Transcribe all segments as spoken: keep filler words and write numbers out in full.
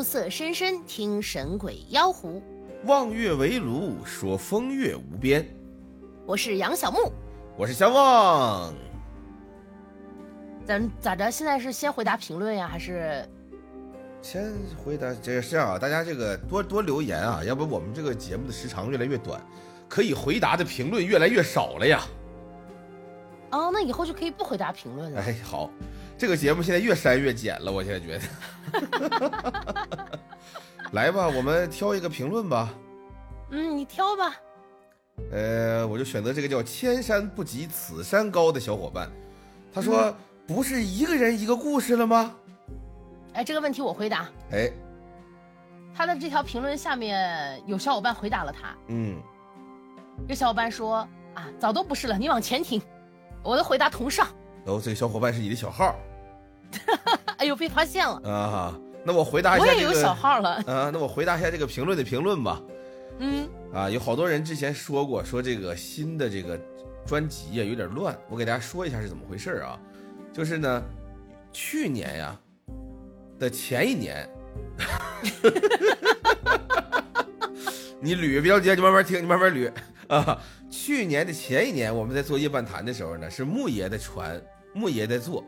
暮色深深，听神鬼妖狐。望月为炉，说风月无边。我是杨小木，我是相望。咱咋着？现在是先回答评论呀、啊，还是先回答？这个是这样啊，大家这个多多留言啊，要不我们这个节目的时长越来越短，可以回答的评论越来越少了呀。哦，那以后就可以不回答评论了。哎，好，这个节目现在越删越减了，我现在觉得。来吧，我们挑一个评论吧。嗯，你挑吧。呃，我就选择这个叫千山不及此山高的小伙伴，他说、嗯、不是一个人一个故事了吗？哎，这个问题我回答。哎，他的这条评论下面有小伙伴回答了他。嗯，有小伙伴说啊，早都不是了，你往前听。我的回答同上。哦，这个小伙伴是你的小号。哎呦，被发现了啊！那我回答一下、这个、我也有小号了啊！那我回答一下这个评论的评论吧。嗯。啊，有好多人之前说过，说这个新的这个专辑呀、啊、有点乱，我给大家说一下是怎么回事啊？就是呢，去年呀、啊、的前一年，你捋比较急，你慢慢听，你慢慢捋。啊，去年的前一年我们在做夜半谈的时候呢，是木爷的船，木爷在做，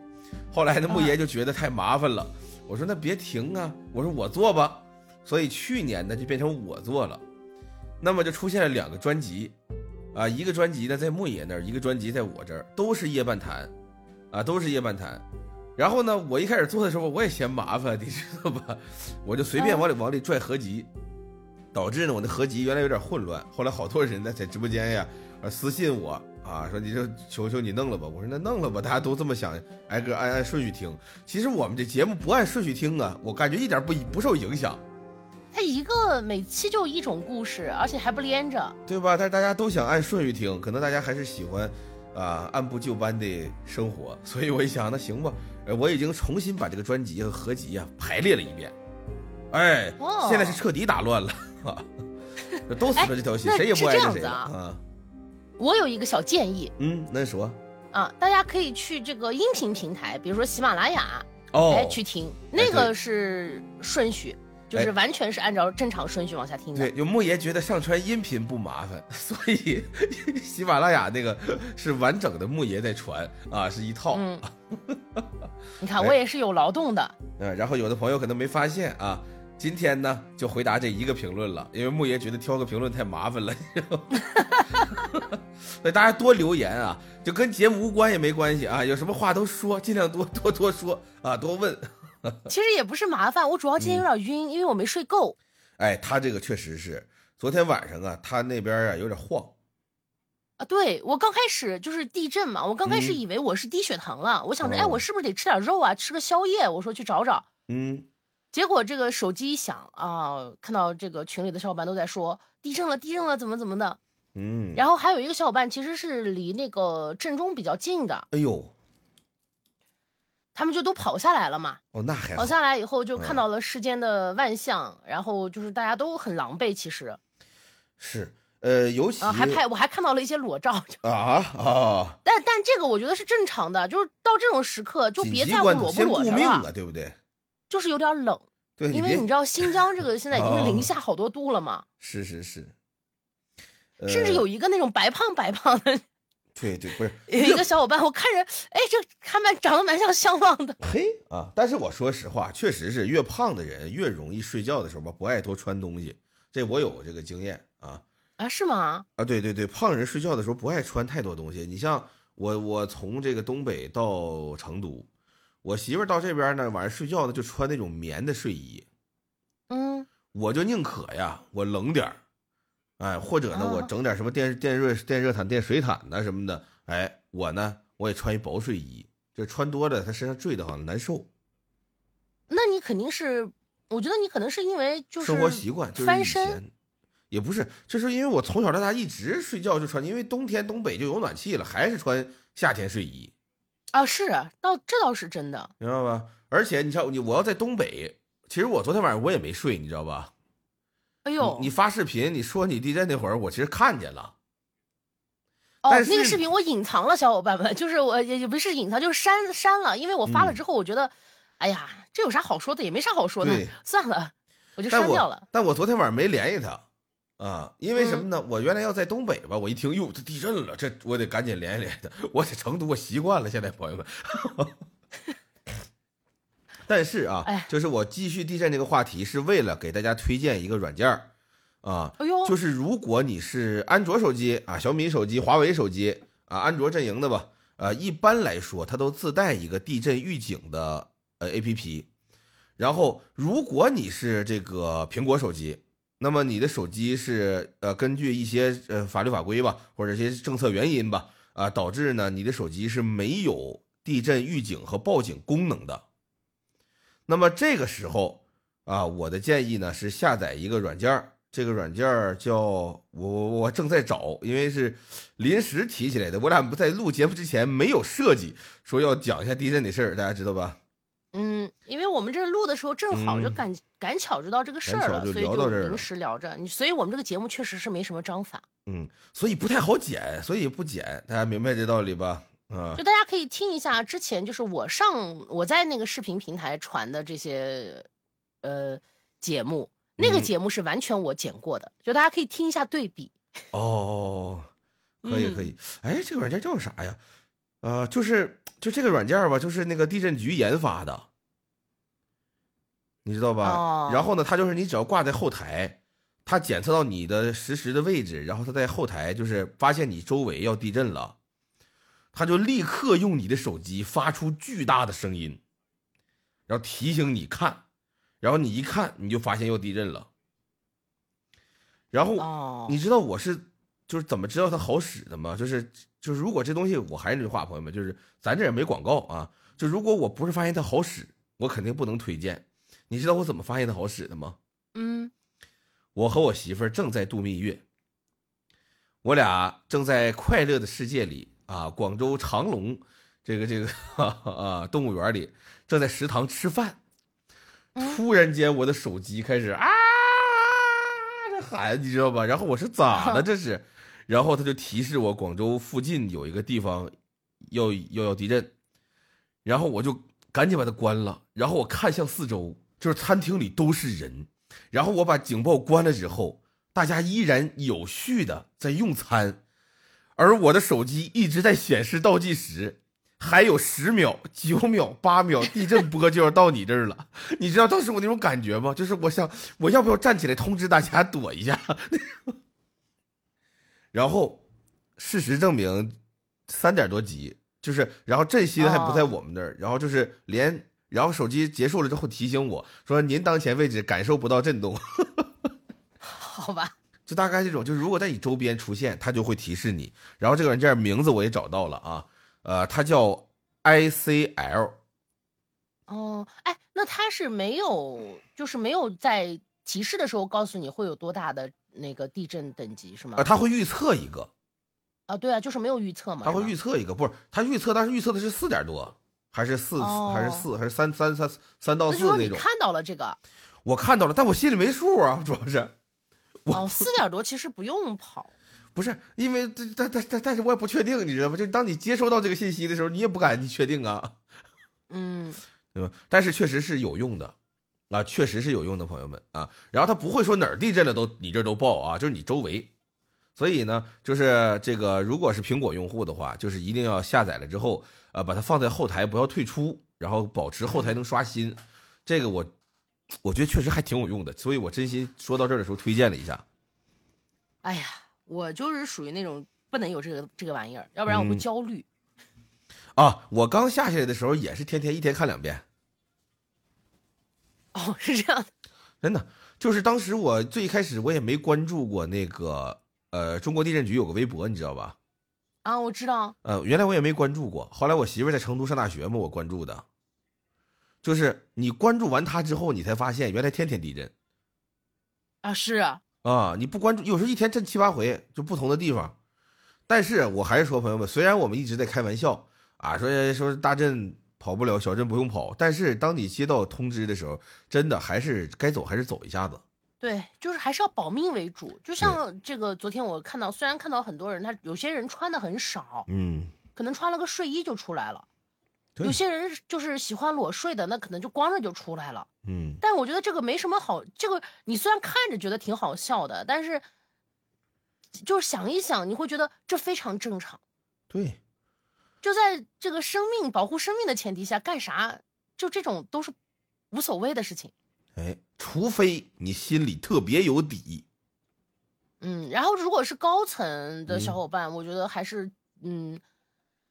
后来呢木爷就觉得太麻烦了，我说那别停啊，我说我做吧，所以去年呢就变成我做了，那么就出现了两个专辑啊，一个专辑呢在木爷那儿，一个专辑在我这儿，都是夜半谈啊，都是夜半谈。然后呢我一开始做的时候我也嫌麻烦，你知道吧，我就随便往里往里拽合集，导致呢我的合集原来有点混乱，后来好多人呢在直播间呀私信我啊，说你就求求你弄了吧，我说那弄了吧，大家都这么想，挨个按按顺序听，其实我们这节目不按顺序听啊，我感觉一点不不受影响，它一个每期就一种故事，而且还不连着，对吧，但是大家都想按顺序听，可能大家还是喜欢啊按部就班的生活，所以我一想那行吧，我已经重新把这个专辑和合集啊排列了一遍，哎，现在是彻底打乱了啊，都死了这条心，谁也不爱着谁啊。啊，我有一个小建议，嗯，那说啊，大家可以去这个音频平台，比如说喜马拉雅哦，来去听，那个是顺序，就是完全是按照正常顺序往下听的。对，有木爷觉得上传音频不麻烦，所以喜马拉雅那个是完整的木爷在传啊，是一套。嗯，你看我也是有劳动的。嗯，然后有的朋友可能没发现啊。今天呢就回答这一个评论了，因为木爷觉得挑个评论太麻烦了，所以大家多留言啊，就跟节目无关也没关系啊，有什么话都说，尽量多多多说啊，多问。其实也不是麻烦，我主要今天有点晕、嗯、因为我没睡够。哎，他这个确实是昨天晚上啊，他那边啊有点晃啊，对，我刚开始就是地震嘛，我刚开始以为我是低血糖了、嗯、我想着哎我是不是得吃点肉啊，吃个宵夜，我说去找找，嗯，结果这个手机一响啊，看到这个群里的小伙伴都在说地震了地震了怎么怎么的，嗯，然后还有一个小伙伴其实是离那个震中比较近的，哎呦，他们就都跑下来了嘛，哦，那还好，跑下来以后就看到了世间的万象、嗯、然后就是大家都很狼狈，其实是呃尤其、啊、还拍我还看到了一些裸照啊啊，但但这个我觉得是正常的，就是到这种时刻就别在乎裸不裸着了，对不对，就是有点冷，对，因为你知道新疆这个现在已经是零下好多度了嘛，哦、是是是、呃，甚至有一个那种白胖白胖的，对对，不是有一个小伙伴，我看着，哎，这还蛮长得蛮像相望的，嘿啊！但是我说实话，确实是越胖的人越容易睡觉的时候吧，不爱多穿东西，这我有这个经验啊啊，是吗？啊，对对对，胖人睡觉的时候不爱穿太多东西，你像我，我从这个东北到成都。我媳妇到这边呢，晚上睡觉呢就穿那种棉的睡衣，嗯，我就宁可呀，我冷点儿，哎，或者呢，我整点什么电电热电热毯、电水毯呐什么的，哎，我呢我也穿一薄睡衣，这穿多了它身上坠的好像难受。那你肯定是，我觉得你可能是因为就是生活习惯，就是以前也不是，就是因为我从小到大一直睡觉就穿，因为冬天东北就有暖气了，还是穿夏天睡衣。啊，是啊，倒这倒是真的，明白吧？而且你知道，你我要在东北，其实我昨天晚上我也没睡，你知道吧？哎呦，你, 你发视频，你说你地震那会儿，我其实看见了。哦，那个视频我隐藏了，小伙伴们，就是我也不是隐藏，就是删删了，因为我发了之后，我觉得、嗯，哎呀，这有啥好说的，也没啥好说的，算了。我就删掉了。但我, 但我昨天晚上没联系他啊，因为什么呢、嗯？我原来要在东北吧，我一听哟，这地震了，这我得赶紧联系联系他。我在成都，我习惯了，现在朋友们。但是啊，就是我继续地震这个话题是为了给大家推荐一个软件啊，就是如果你是安卓手机啊、小米手机、华为手机啊、安卓阵营的吧，呃，一般来说它都自带一个地震预警的呃 A P P。然后，如果你是这个苹果手机，那么你的手机是呃根据一些呃法律法规吧，或者一些政策原因吧，啊、呃，导致呢你的手机是没有地震预警和报警功能的。那么这个时候啊，我的建议呢是下载一个软件，这个软件叫我我正在找，因为是临时提起来的，我俩在录节目之前没有设计说要讲一下地震的事儿，大家知道吧？嗯，因为我们这录的时候正好就赶、嗯、赶巧知道这个事儿了，所以就临时聊着，所以我们这个节目确实是没什么章法，嗯，所以不太好剪，所以不剪，大家明白这道理吧？就大家可以听一下之前就是我上我在那个视频平台传的这些呃节目，那个节目是完全我剪过的，就大家可以听一下对比。哦，可以可以。哎，这个软件叫啥呀？呃，就是就这个软件吧，就是那个地震局研发的，你知道吧？哦、然后呢，它就是你只要挂在后台，它检测到你的实时的位置，然后它在后台就是发现你周围要地震了。他就立刻用你的手机发出巨大的声音，然后提醒你看，然后你一看你就发现要地震了。然后你知道我是就是怎么知道它好使的吗？就是就是如果这东西，我还是那句话，朋友们，就是咱这也没广告啊。就如果我不是发现它好使，我肯定不能推荐。你知道我怎么发现它好使的吗？嗯，我和我媳妇儿正在度蜜月，我俩正在快乐的世界里。啊，广州长隆这个这个啊动物园里正在食堂吃饭，突然间我的手机开始啊这喊，你知道吧？然后我是咋的这是？然后他就提示我广州附近有一个地方要要要地震，然后我就赶紧把它关了。然后我看向四周，就是餐厅里都是人。然后我把警报关了之后，大家依然有序的在用餐。而我的手机一直在显示倒计时，还有十秒、九秒、八秒，地震波就要到你这儿了。你知道当时我那种感觉吗？就是我想，我要不要站起来通知大家躲一下？然后，事实证明，三点多级，就是，然后震心还不在我们那儿， oh. 然后就是连，然后手机结束了之后提醒我说：“您当前位置感受不到震动。”好吧。就大概这种，就是如果在你周边出现，它就会提示你。然后这个软件名字我也找到了啊，呃，它叫 I C L。哦，哎，那它是没有，就是没有在提示的时候告诉你会有多大的那个地震等级是吗？啊，它会预测一个。啊，对啊，就是没有预测嘛。它会预测一个，不是，它预测，但是预测的是四点多，还是四、哦，还是四，还是三三三三到四那种。那你看到了这个？我看到了，但我心里没数啊，主要是。哦，四点多其实不用跑，不是因为但但但但是我也不确定，你知道吗？就当你接收到这个信息的时候，你也不敢确定啊，嗯，对吧？但是确实是有用的，啊，确实是有用的，朋友们啊。然后他不会说哪儿地震了都你这都报啊，就是你周围。所以呢，就是这个，如果是苹果用户的话，就是一定要下载了之后，呃，把它放在后台，不要退出，然后保持后台能刷新。这个我。我觉得确实还挺有用的，所以我真心说到这儿的时候推荐了一下。哎呀，我就是属于那种不能有这个这个玩意儿，要不然我会焦虑、嗯、啊。我刚下下来的时候也是天天一天看两遍。哦，是这样的，真的就是当时我最开始我也没关注过那个呃中国地震局有个微博，你知道吧？啊，我知道。呃，原来我也没关注过，后来我媳妇在成都上大学嘛，我关注的。就是你关注完它之后，你才发现原来天天地震啊！是啊，啊，你不关注，有时候一天震七八回，就不同的地方。但是我还是说，朋友们，虽然我们一直在开玩笑啊，说说大震跑不了，小震不用跑，但是当你接到通知的时候，真的还是该走还是走一下子。对，就是还是要保命为主。就像这个昨天我看到，虽然看到很多人，他有些人穿的很少，嗯，可能穿了个睡衣就出来了。有些人就是喜欢裸睡的，那可能就光着就出来了。嗯，但我觉得这个没什么好，这个你虽然看着觉得挺好笑的，但是就是想一想，你会觉得这非常正常。对，就在这个生命保护生命的前提下，干啥就这种都是无所谓的事情。哎，除非你心里特别有底。嗯，然后如果是高层的小伙伴，嗯、我觉得还是嗯。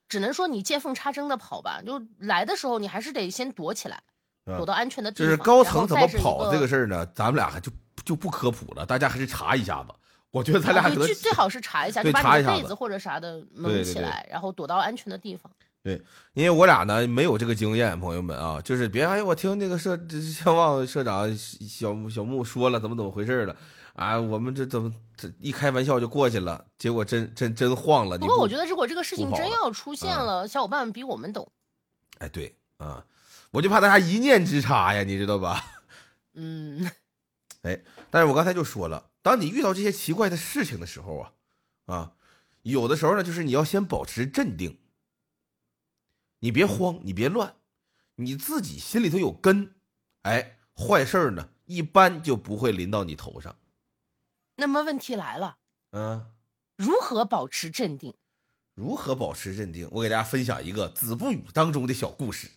只能说你见缝插针的跑吧，就来的时候你还是得先躲起来，啊、躲到安全的地方。就是高层怎么跑这个事儿呢？咱们俩就就不科普了，大家还是查一下子。我觉得咱俩得、啊、最好是查一下，就把你的被子或者啥的蒙起来，对对对，然后躲到安全的地方。对，因为我俩呢没有这个经验，朋友们啊，就是别哎，我听那个社相望社长小小木说了怎么怎么回事了。啊，我们这怎么这一开玩笑就过去了？结果真真真晃了。不过我觉得，如果这个事情真要出现了，嗯、小伙伴们比我们懂。哎，对啊，我就怕大家一念之差呀，你知道吧？嗯。哎，但是我刚才就说了，当你遇到这些奇怪的事情的时候啊，啊，有的时候呢，就是你要先保持镇定，你别慌，你别乱，你自己心里头有根。哎，坏事呢，一般就不会临到你头上。那么问题来了，嗯，如何保持镇定？如何保持镇定？我给大家分享一个子不语当中的小故事。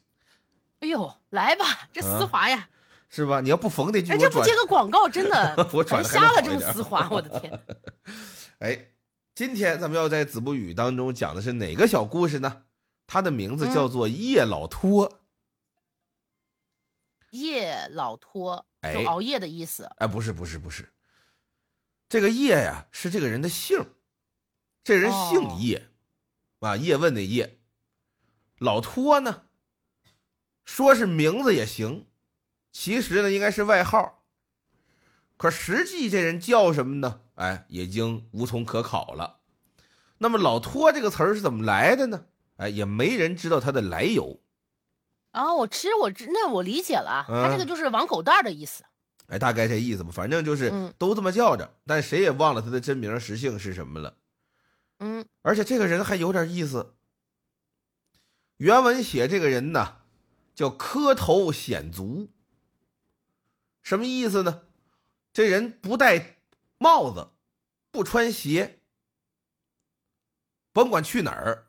哎呦，来吧，这丝滑呀，啊、是吧？你要不缝那句，哎，这不接个广告，真的，我转瞎了，这么丝滑，我的天！哎，今天咱们要在子不语当中讲的是哪个小故事呢？它的名字叫做夜老托。嗯、夜老托，就熬夜的意思。哎，哎不是，不是，不是。这个叶呀、啊、是这个人的姓，这人姓叶、哦、啊，叶问的叶。老托呢，说是名字也行，其实呢应该是外号，可实际这人叫什么呢？哎，已经无从可考了。那么老托这个词儿是怎么来的呢？哎，也没人知道它的来由。啊、哦，我其实我那我理解了，他这个就是王狗蛋的意思。哎，大概这意思吧，反正就是都这么叫着，嗯、但谁也忘了他的真名实姓是什么了。嗯，而且这个人还有点意思。原文写这个人呢，叫磕头显足。什么意思呢？这人不戴帽子，不穿鞋，甭管去哪儿，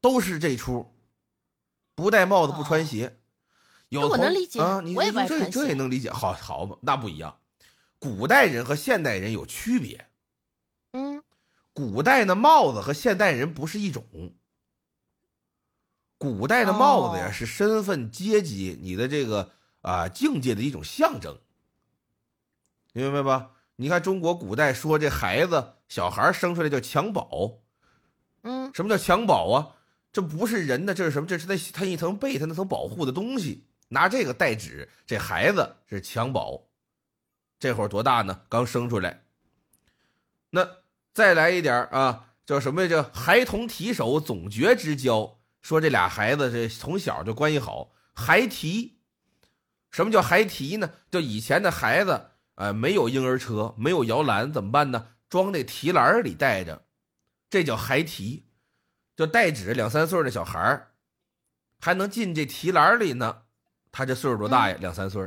都是这出，不戴帽子，不穿鞋。哦，有我能理解啊，你我也不这这也能理解，好好吧，那不一样。古代人和现代人有区别，嗯，古代的帽子和现代人不是一种。古代的帽子呀、哦、是身份阶级你的这个啊、呃、境界的一种象征，你明白吧？你看中国古代说这孩子小孩生出来叫襁褓，嗯，什么叫襁褓啊？这不是人的，这是什么？这是那他一层被他那层保护的东西。拿这个代指这孩子是襁褓，这会儿多大呢？刚生出来。那再来一点啊，叫什么？叫孩童提手，总觉之交。说这俩孩子是从小就关系好。孩提，什么叫孩提呢？就以前的孩子，呃，没有婴儿车，没有摇篮，怎么办呢？装那提篮里带着，这叫孩提，就代指两三岁的小孩还能进这提篮里呢。他这岁数多大呀？两三岁。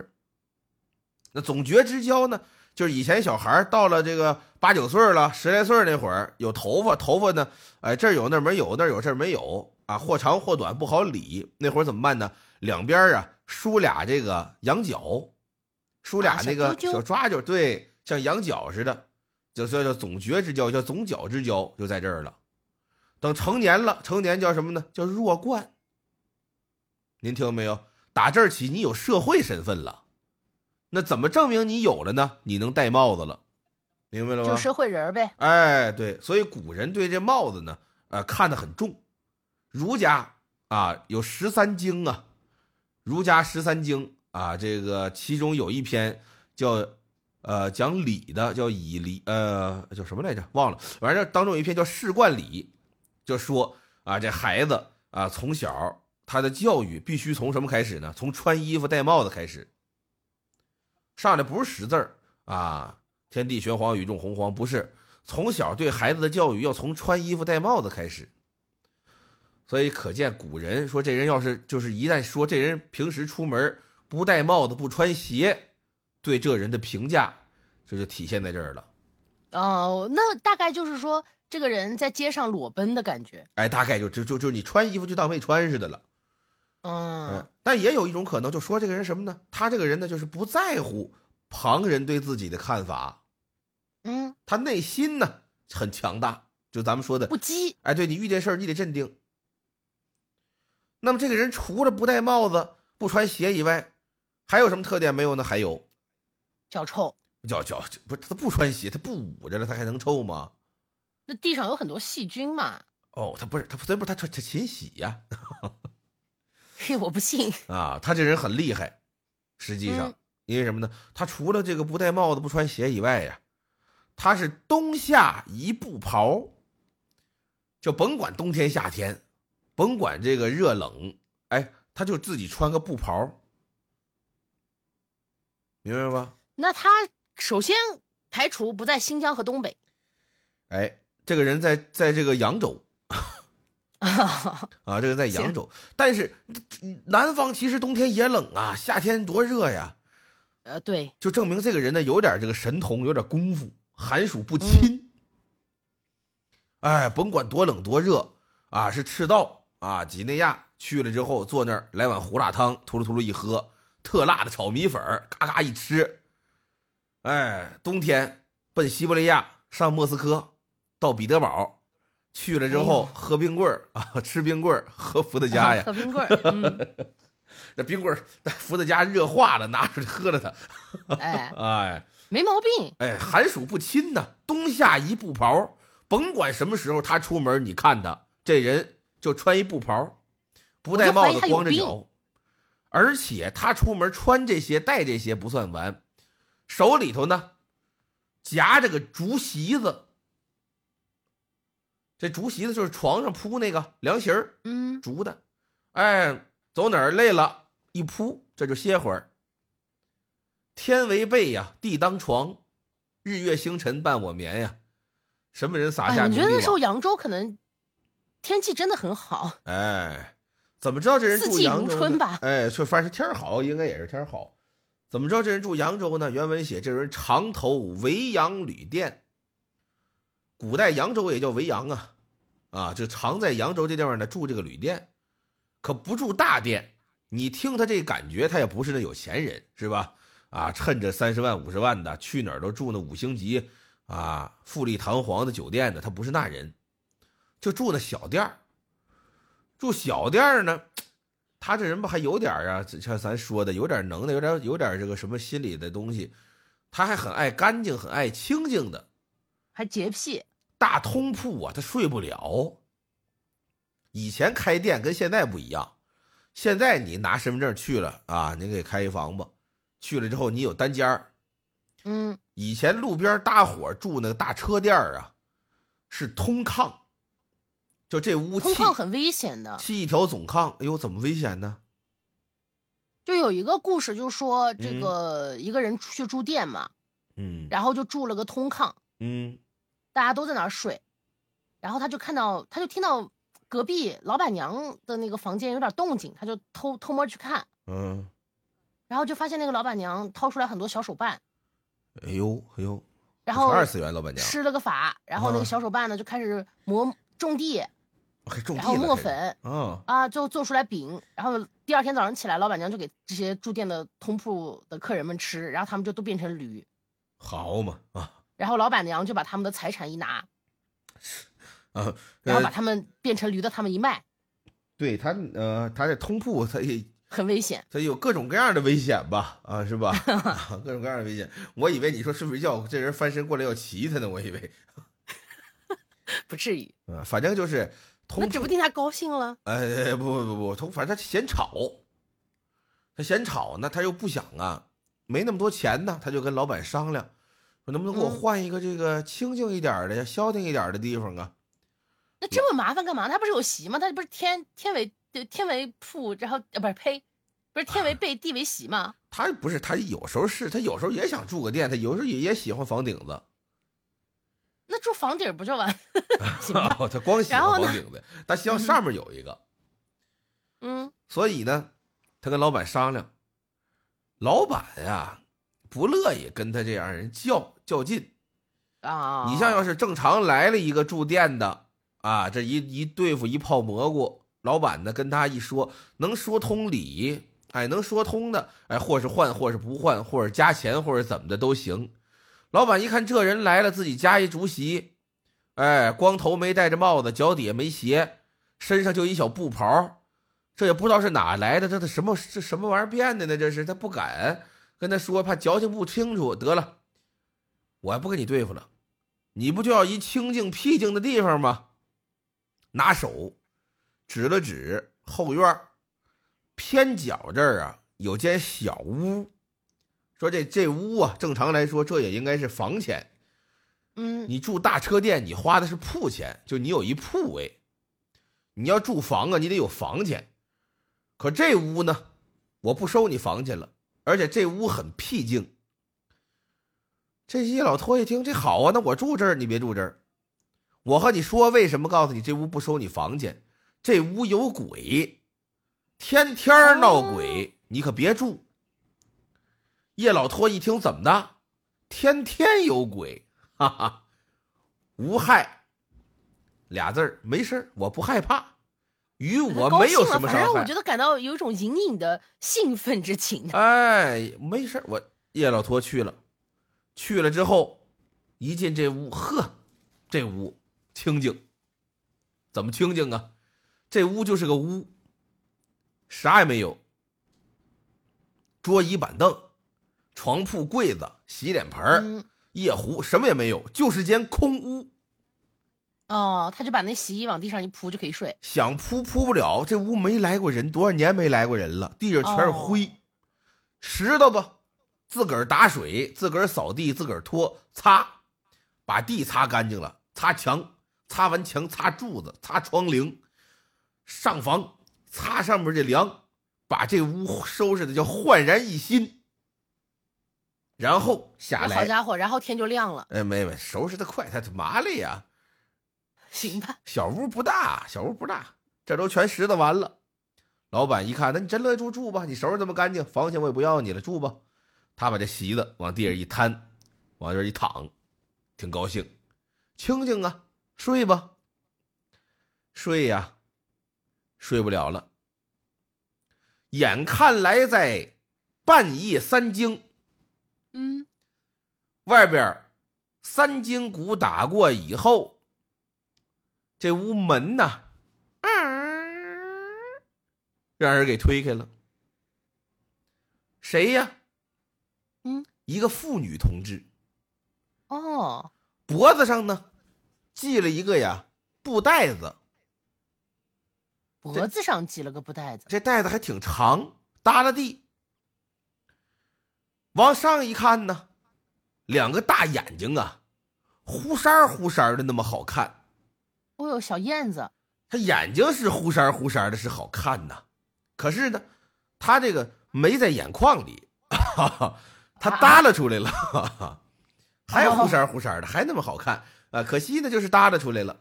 那总觉之交呢，就是以前小孩到了这个八九岁了，十来岁那会儿，有头发，头发呢，哎，这有那没有，那有这没有啊，或长或短不好理。那会儿怎么办呢？两边啊梳俩这个羊角，梳俩那个小抓阄，对，像羊角似的，就所以叫总觉之交，叫总角之交，就在这儿了。等成年了，成年叫什么呢？叫弱冠。您听没有？打这儿起，你有社会身份了，那怎么证明你有了呢？你能戴帽子了，明白了吗？就社会人呗。哎，对，所以古人对这帽子呢，呃，看得很重。儒家啊，有十三经啊，儒家十三经啊，这个其中有一篇叫呃讲礼的，叫以礼呃叫什么来着？忘了，反正当中有一篇叫《仕冠礼》，就说啊，这孩子啊从小。他的教育必须从什么开始呢？从穿衣服戴帽子开始。上来不是识字儿啊，天地玄黄，宇宙洪荒，不是，从小对孩子的教育要从穿衣服戴帽子开始。所以可见古人说这人要是就是一旦说这人平时出门不戴帽子不穿鞋，对这人的评价这就体现在这儿了。哦，那大概就是说这个人在街上裸奔的感觉。哎，大概就就就就你穿衣服就当没穿似的了。嗯，嗯，但也有一种可能，就说这个人什么呢？他这个人呢，就是不在乎旁人对自己的看法。嗯，他内心呢很强大，就咱们说的不羁。哎，对，你遇见事儿你得镇定。那么这个人除了不戴帽子、不穿鞋以外，还有什么特点没有呢？还有，脚臭。脚脚不是他不穿鞋，他不捂着了，他还能臭吗？那地上有很多细菌嘛。哦，他不是他，所以不是他他他勤洗呀、啊。嘿，我不信啊！他这人很厉害，实际上、嗯、因为什么呢？他除了这个不戴帽子、不穿鞋以外呀、啊，他是冬夏一步袍，就甭管冬天夏天，甭管这个热冷，哎，他就自己穿个布袍，明白吗？那他首先排除不在新疆和东北，哎，这个人在在这个扬州。啊，这个在扬州，但是南方其实冬天也冷啊，夏天多热呀。呃，对，就证明这个人呢有点这个神童，有点功夫，寒暑不侵。嗯、哎，甭管多冷多热啊，是赤道啊，几内亚去了之后，坐那儿来碗胡辣汤，秃噜秃噜一喝，特辣的炒米粉，咔咔一吃。哎，冬天奔西伯利亚，上莫斯科，到彼得堡。去了之后喝冰棍儿啊，吃冰棍儿，喝伏特加呀，喝冰棍儿。嗯、那冰棍儿，那伏特加热化了，拿出来喝了它。哎哎，没毛病。哎，寒暑不侵呢、啊，冬夏一布袍，甭管什么时候他出门，你看他这人就穿一布袍，不戴帽子，光着脚，而且他出门穿这些、戴这些不算完，手里头呢夹着个竹席子。这竹席子就是床上铺那个凉席儿，嗯，竹的，哎，走哪儿累了，一铺这就歇会儿。天为被呀，地当床，日月星辰伴我眠呀。什么人撒下？哎，我觉得那时候扬州可能天气真的很好。哎，怎么知道这人住扬州？四季如春吧。哎，却发现天好，应该也是天好。怎么知道这人住扬州呢？原文写这人长头维扬旅店。古代扬州也叫维扬啊，啊，就常在扬州这地方呢住这个旅店，可不住大店。你听他这感觉，他也不是那有钱人，是吧？啊，趁着三十万、五十万的，去哪儿都住那五星级啊、富丽堂皇的酒店的，他不是那人，就住那小店儿。住小店儿呢，他这人吧还有点啊，像咱说的，有点能耐，有点有点这个什么心理的东西，他还很爱干净，很爱清净的。还洁癖，大通铺啊，他睡不了。以前开店跟现在不一样，现在你拿身份证去了啊，你给开一房吧，去了之后你有单间儿。嗯，以前路边大伙住那个大车店啊，是通炕，就这屋通炕很危险的，砌一条总炕。哎呦，怎么危险呢？就有一个故事，就说这个一个人出去住店嘛，嗯，然后就住了个通炕，嗯。大家都在那儿睡，然后他就看到，他就听到隔壁老板娘的那个房间有点动静，他就偷偷摸去看，嗯，然后就发现那个老板娘掏出来很多小手办，哎呦哎呦，然后二次元老板娘施了个法，然后那个小手办呢就开始磨种地，然后磨粉，嗯啊，就做出来饼，然后第二天早上起来，老板娘就给这些住店的通铺的客人们吃，然后他们就都变成驴，好嘛啊。然后老板娘就把他们的财产一拿，啊，然后把他们变成驴的，他们一卖。对他，呃，他在通铺，他也很危险，他有各种各样的危险吧，啊，是吧？各种各样的危险。我以为你说睡不觉，这人翻身过来要骑他呢，我以为。不至于。啊，反正就是通铺，那指不定他高兴了。哎，不不不不，通反正他嫌吵，他嫌吵呢，他又不想啊，没那么多钱呢，他就跟老板商量。我能不能给我换一个这个清静一点的呀、嗯、消停一点的地方啊？那这么麻烦干嘛？他不是有席吗？他不是天天为天为铺，然后呃不是呸，不是天为被、啊、地为席吗？他不是，他有时候是，他有时候也想住个店，他有时候也也喜欢房顶子。那住房顶不就完？他光喜欢房顶子，他希望上面有一个。嗯，所以呢他跟老板商量，老板呀不乐意跟他这样人较较劲啊。你像要是正常来了一个住店的啊，这一一对付一泡蘑菇，老板呢跟他一说能说通理，哎，能说通的，哎，或是换或是不换，或者加钱或者怎么的都行。老板一看这人来了，自己加一竹席，哎，光头没戴着帽子，脚底下没鞋，身上就一小布袍，这也不知道是哪来的，这什么这什么玩意儿变的呢？这是他不敢跟他说，怕矫情不清楚。得了，我还不跟你对付了，你不就要一清静僻静的地方吗？拿手指了指后院偏角这儿啊，有间小屋。说这这屋啊，正常来说这也应该是房钱。嗯，你住大车店，你花的是铺钱，就你有一铺位。你要住房啊，你得有房钱。可这屋呢，我不收你房钱了，而且这屋很僻静。这些老头一听，这好啊，那我住这儿，你别住这儿。我和你说为什么告诉你这屋不收你房钱，这屋有鬼，天天闹鬼，你可别住。叶老托一听，怎么的？天天有鬼，哈哈，无害俩字儿，没事，我不害怕，与我没有什么伤害。反正我觉得感到有一种隐隐的兴奋之情。哎，没事，我叶老托去了，去了之后，一进这屋，呵，这屋清静，怎么清静啊？这屋就是个屋，啥也没有，桌椅板凳、床铺柜子、洗脸盆、夜壶，什么也没有，就是间空屋。哦，他就把那洗衣往地上一铺就可以睡，想铺铺不了。这屋没来过人，多少年没来过人了，地上全是灰，拾掇吧，自个儿打水，自个儿扫地，自个儿拖擦，把地擦干净了，擦墙，擦完墙擦柱子，擦窗棂，上房擦上面这梁，把这屋收拾的叫焕然一新。然后下来，好家伙，然后天就亮了。哎，没没，收拾的快，他麻利呀。行吧，小屋不大，小屋不大，这都全拾掇完了。老板一看，那你真乐意住住吧，你收拾这么干净，房钱我也不要你了，住吧。他把这席子往地上一摊，往这一躺。挺高兴，清静啊，睡吧，睡呀、啊，睡不了了。眼看来在半夜三更，嗯，外边三更鼓打过以后，这屋门呢，让人给推开了。谁呀？嗯，一个妇女同志。哦，脖子上呢系了一个呀布袋子，脖子上系了个布袋子，这袋子还挺长，搭了地。往上一看呢，两个大眼睛啊，忽闪忽闪的，那么好看。哦哟，小燕子，他眼睛是忽闪忽闪的，是好看呐。可是呢，他这个没在眼眶里，哈哈，他搭了出来了。哈哈，还忽闪忽闪的，还那么好看啊！可惜呢，就是搭着出来了。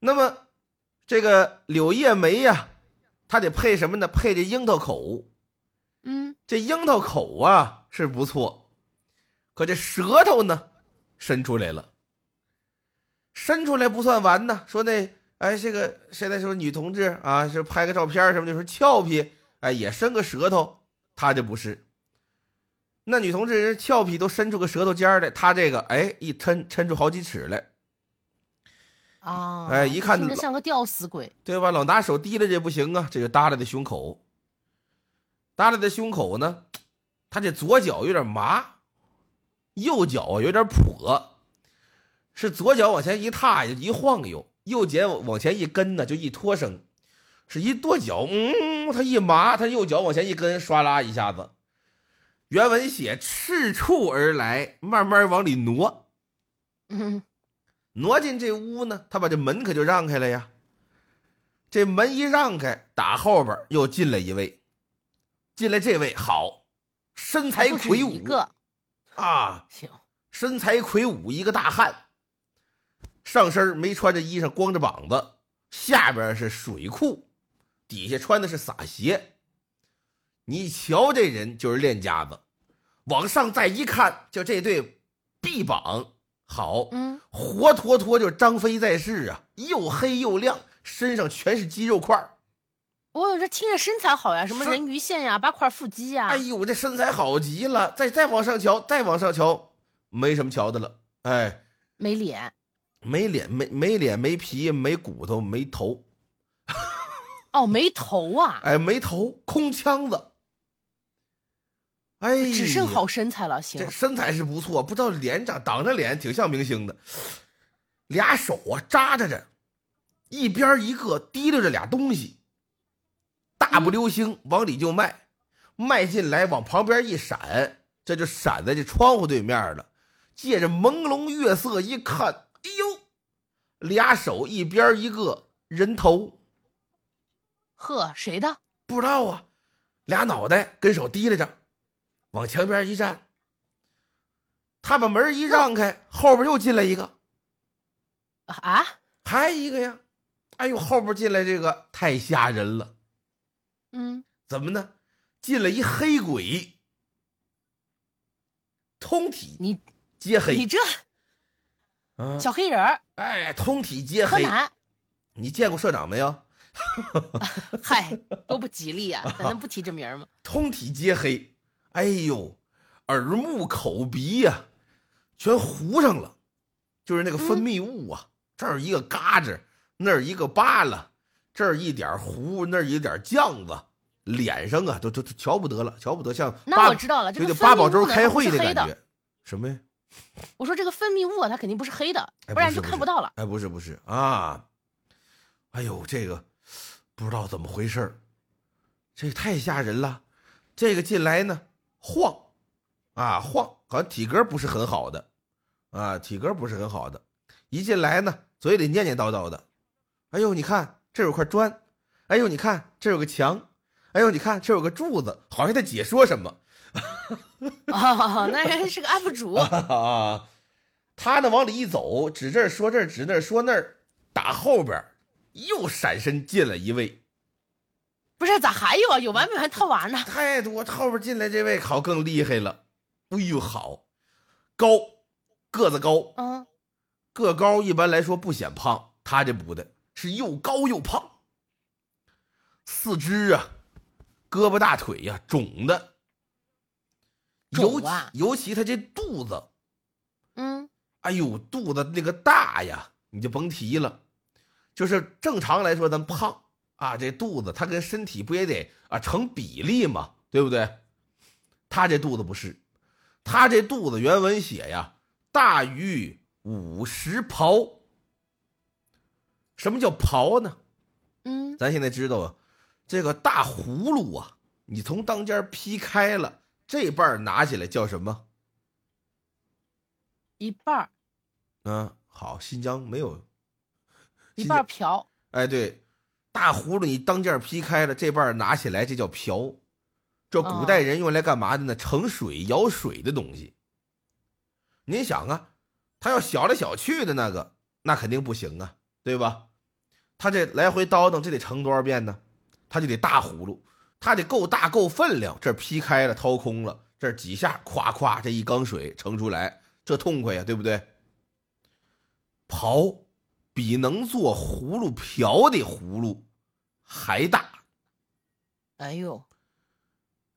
那么，这个柳叶梅呀、啊，它得配什么呢？配这樱桃口。嗯，这樱桃口啊是不错，可这舌头呢，伸出来了。伸出来不算完呢，说那哎，这个现在说女同志啊，是拍个照片什么的，说俏皮，哎，也伸个舌头，她就不是。那女同志人俏皮都伸出个舌头尖儿来，她这个哎一抻抻出好几尺来，啊，哎一看听着像个吊死鬼，对吧？老拿手提了这不行啊，这就耷拉在胸口，耷拉在胸口呢，她这左脚有点麻，右脚啊有点跛，是左脚往前一踏一晃悠，右脚往前一跟呢就一脱生，是一跺脚，嗯，她一麻，她右脚往前一跟，刷啦一下子。原文写赤处而来，慢慢往里挪，嗯，挪进这屋呢，他把这门可就让开了呀。这门一让开，打后边又进来一位，进来这位好，身材魁梧啊，身材魁梧，一个大汉，上身没穿着衣裳，光着膀子，下边是水裤，底下穿的是洒鞋。你瞧这人就是练家子，往上再一看，就这对臂膀好，嗯，活脱脱就是张飞在世啊，又黑又亮，身上全是肌肉块。我、哦、这听着身材好呀，什么人鱼线呀，八块腹肌呀。哎呦，这身材好极了！再再往上瞧，再往上瞧，没什么瞧的了。哎，没脸，没脸，没没脸，没皮，没骨头，没头。哦，没头啊！哎，没头，空腔子。哎，只剩好身材了，行。这身材是不错，不知道脸长挡着脸，挺像明星的。俩手啊扎着着，一边一个提溜着俩东西。大不溜星往里就迈，迈进来往旁边一闪，这就闪在这窗户对面了。借着朦胧月色一看，哎呦，俩手一边一个人头。呵，谁的？不知道啊，俩脑袋跟手提拉着，往墙边一站。他把门一让开，后边又进来一个。啊？还一个呀？哎呦，后边进来这个太吓人了。嗯，怎么呢？进了一黑鬼，通体你皆黑。你这、啊、小黑人，哎，通体皆黑。柯南，你见过社长没有？嗨，都不吉利啊，咱能不提这名吗？通体皆黑，哎呦，耳目口鼻呀、啊，全糊上了，就是那个分泌物啊，嗯、这儿一个嘎吱，那儿一个疤了。这儿一点糊，那儿一点酱子，脸上啊，都都瞧不得了，瞧不得像那我知道了，这个八宝粥开会的感觉。什么呀？我说这个分泌物啊，它肯定不是黑的，哎、不然就看不到了。哎，不是不是啊，哎呦，这个不知道怎么回事，这太吓人了。这个进来呢，晃啊晃，好像体格不是很好的啊，体格不是很好的。一进来呢，嘴里念念叨叨的，哎呦，你看。这有块砖，哎呦，你看这有个墙，哎呦，你看这有个柱子，好像在解说什么。哦，那人是个 U P 主啊。他呢往里一走，指这儿说这儿，指那儿说那儿，打后边又闪身进了一位。不是，咋还有啊？有完没完？套完呢？太多，后边进来这位好更厉害了。哎呦，好高，个子高，嗯，个高一般来说不显胖，他这不的。是又高又胖，四肢啊，胳膊大腿呀、啊、肿的，尤其、啊、尤其他这肚子，嗯，哎呦，肚子那个大呀，你就甭提了。就是正常来说，咱胖啊，这肚子它跟身体不也得啊成比例嘛，对不对？他这肚子不是，他这肚子原文写呀，大于五十袍。什么叫袍呢？嗯，咱现在知道啊，这个大葫芦啊，你从当间劈开了，这半拿起来叫什么？一半。嗯、啊，好，新疆没有。一半瓢。哎，对，大葫芦你当间劈开了，这半拿起来，这叫瓢。这古代人用来干嘛的呢？盛水、舀水的东西。您想啊，他要小来小去的那个，那肯定不行啊，对吧？他这来回叨叨，这得盛多少遍呢？他就得大葫芦，他得够大够分量。这劈开了，掏空了，这几下咵咵，这一缸水盛出来，这痛快呀，对不对？刨比能做葫芦瓢的葫芦还大。哎呦，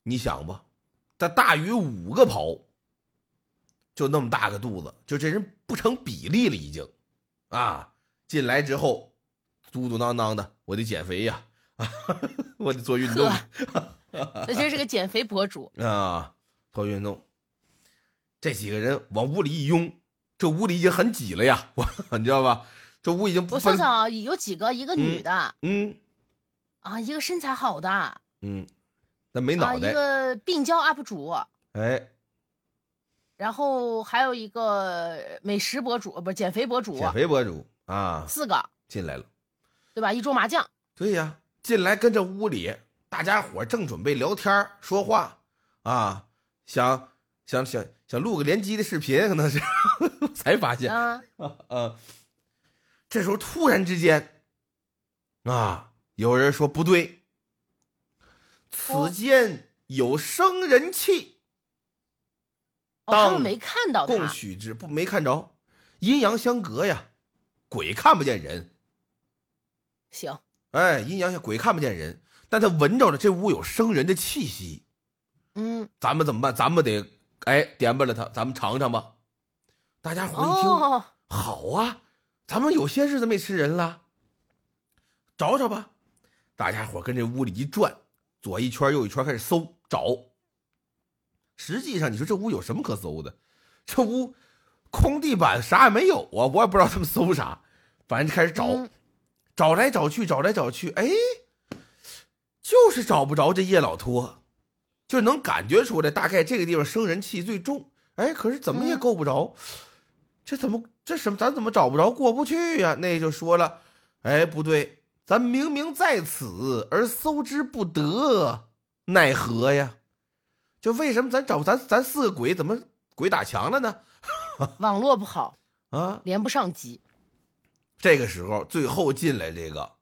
你想吧，它大于五个刨，就那么大个肚子，就这人不成比例了，已经啊。进来之后，嘟嘟囔囔的，我得减肥呀，啊、我得做运动。那这是个减肥博主啊，做运动。这几个人往屋里一拥，这屋里已经很挤了呀，我你知道吧？这屋已经不……我想想，有几个，一个女的，嗯，嗯啊，一个身材好的，嗯，但没脑袋，啊、一个病娇 U P 主，哎。然后还有一个美食博主，不是减肥博主，减肥博主。啊，四个进来了，对吧？一桌麻将。对呀，进来跟着屋里大家伙正准备聊天说话啊，想想想想录个联机的视频，可能是才发现啊啊！这时候突然之间啊，有人说不对，此间有生人气。哦，他们没看到他。共许之，不，没看着，阴阳相隔呀，鬼看不见人。行，哎，阴阳相鬼看不见人，但他闻着了这屋有生人的气息。嗯，咱们怎么办？咱们得哎点拨了他，咱们尝尝吧。大家伙一听，哦，好啊，咱们有些日子没吃人了，找找吧。大家伙跟这屋里一转，左一圈右一圈开始搜找。实际上你说这屋有什么可搜的？这屋空地板啥也没有啊，我也不知道他们搜啥，反正开始找，嗯，找来找去找来找去，哎，就是找不着这叶老托，就能感觉出来大概这个地方生人气最重，哎，可是怎么也够不着，嗯，这怎么这什么咱怎么找不着过不去呀，啊？那就说了，哎，不对。咱明明在此而搜之不得，奈何呀？就为什么咱找咱咱四个鬼怎么鬼打墙了呢？网络不好啊，连不上级。这个时候最后进来这个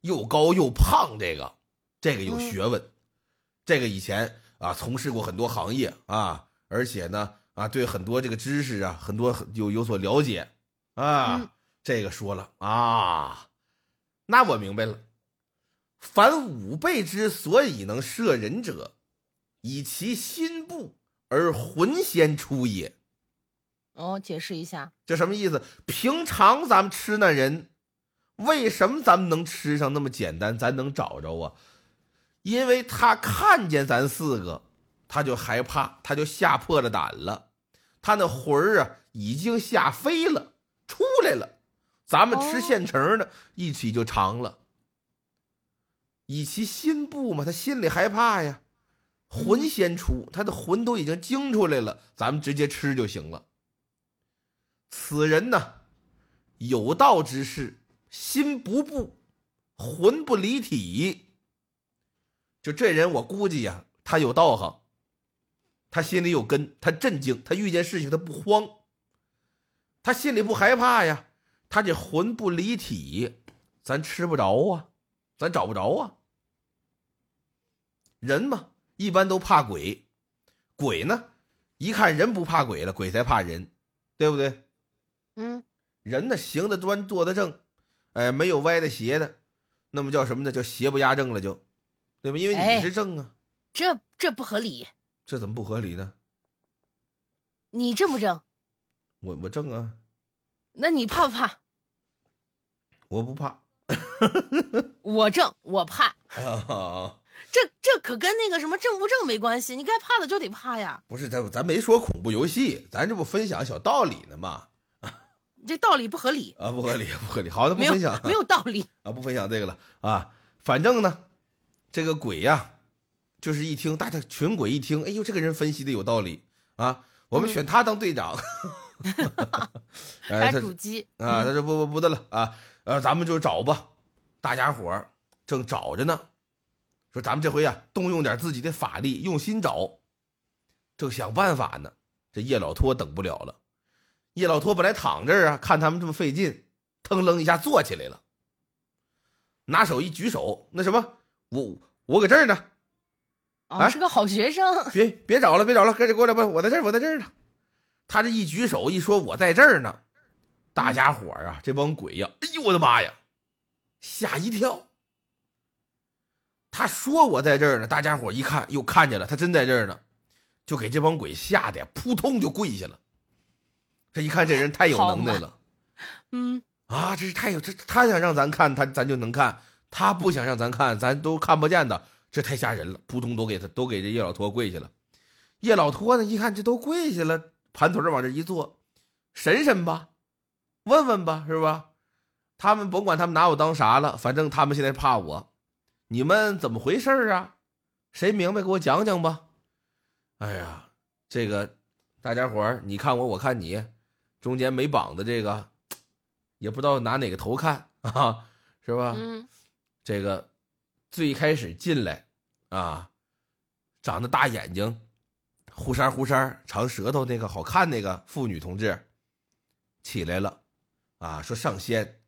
又高又胖，这个这个有学问，嗯，这个以前啊从事过很多行业啊，而且呢啊对很多这个知识啊很多有有所了解啊，嗯，这个说了啊。那我明白了，凡五辈之所以能摄人者，以其心不而魂先出也。哦，解释一下，这什么意思？平常咱们吃那人，为什么咱们能吃上那么简单？咱能找着啊？因为他看见咱四个，他就害怕，他就吓破了胆了，他那魂儿啊已经吓飞了，出来了。咱们吃现成的，哦，一起就尝了。以其心不嘛，他心里害怕呀，魂先出，他的魂都已经惊出来了，咱们直接吃就行了。此人呢，有道之士，心不怖，魂不离体。就这人，我估计呀，他有道行，他心里有根，他震惊，他遇见事情他不慌，他心里不害怕呀。他这魂不离体，咱吃不着啊，咱找不着啊。人嘛，一般都怕鬼，鬼呢，一看人不怕鬼了，鬼才怕人，对不对？嗯，人呢，行得端，坐得正，哎，没有歪的斜的，那么叫什么呢？叫邪不压正了，就，对吧？因为你是正啊。哎，这这不合理。这怎么不合理呢？你正不正？我我正啊。那你怕不怕？我不怕。我正我怕。哦，这这可跟那个什么正不正没关系，你该怕的就得怕呀。不是，咱咱没说恐怖游戏，咱这不分享小道理呢吗？这道理不合理啊，不合理不合理。好的，不分享，没有，没有道理啊，不分享这个了啊。反正呢，这个鬼呀，啊，就是一听大家群鬼一听，哎呦，这个人分析的有道理啊，我们选他当队长。嗯哎，主机啊，他说不不不的了啊，呃，咱们就找吧。大家伙正找着呢，说咱们这回啊，动用点自己的法力，用心找，正想办法呢。这叶老托等不了了，叶老托本来躺这儿啊，看他们这么费劲，腾楞一下坐起来了，拿手一举手，那什么，我我搁这儿呢。啊，是个好学生。别别找了，别找了，赶紧过来吧，我在这儿，我在这儿呢。他这一举手一说我在这儿呢，大家伙啊，这帮鬼呀，哎呦我的妈呀，吓一跳。他说我在这儿呢，大家伙一看又看见了他真在这儿呢，就给这帮鬼吓得扑通就跪下了。这一看这人太有能耐了，嗯啊，这是太有这他想让咱看他咱就能看，他不想让咱看咱都看不见的，这太吓人了，扑通都给他都给这叶老托跪下了。叶老托呢一看这都跪下了，盘腿往这一坐，审审吧，问问吧，是吧？他们甭管他们拿我当啥了，反正他们现在怕我。你们怎么回事啊？谁明白给我讲讲吧。哎呀，这个大家伙儿，你看我，我看你，中间没绑的这个，也不知道拿哪个头看啊，是吧？嗯。这个最开始进来啊，长得大眼睛。呼扇呼扇长舌头那个好看那个妇女同志起来了啊，说上仙，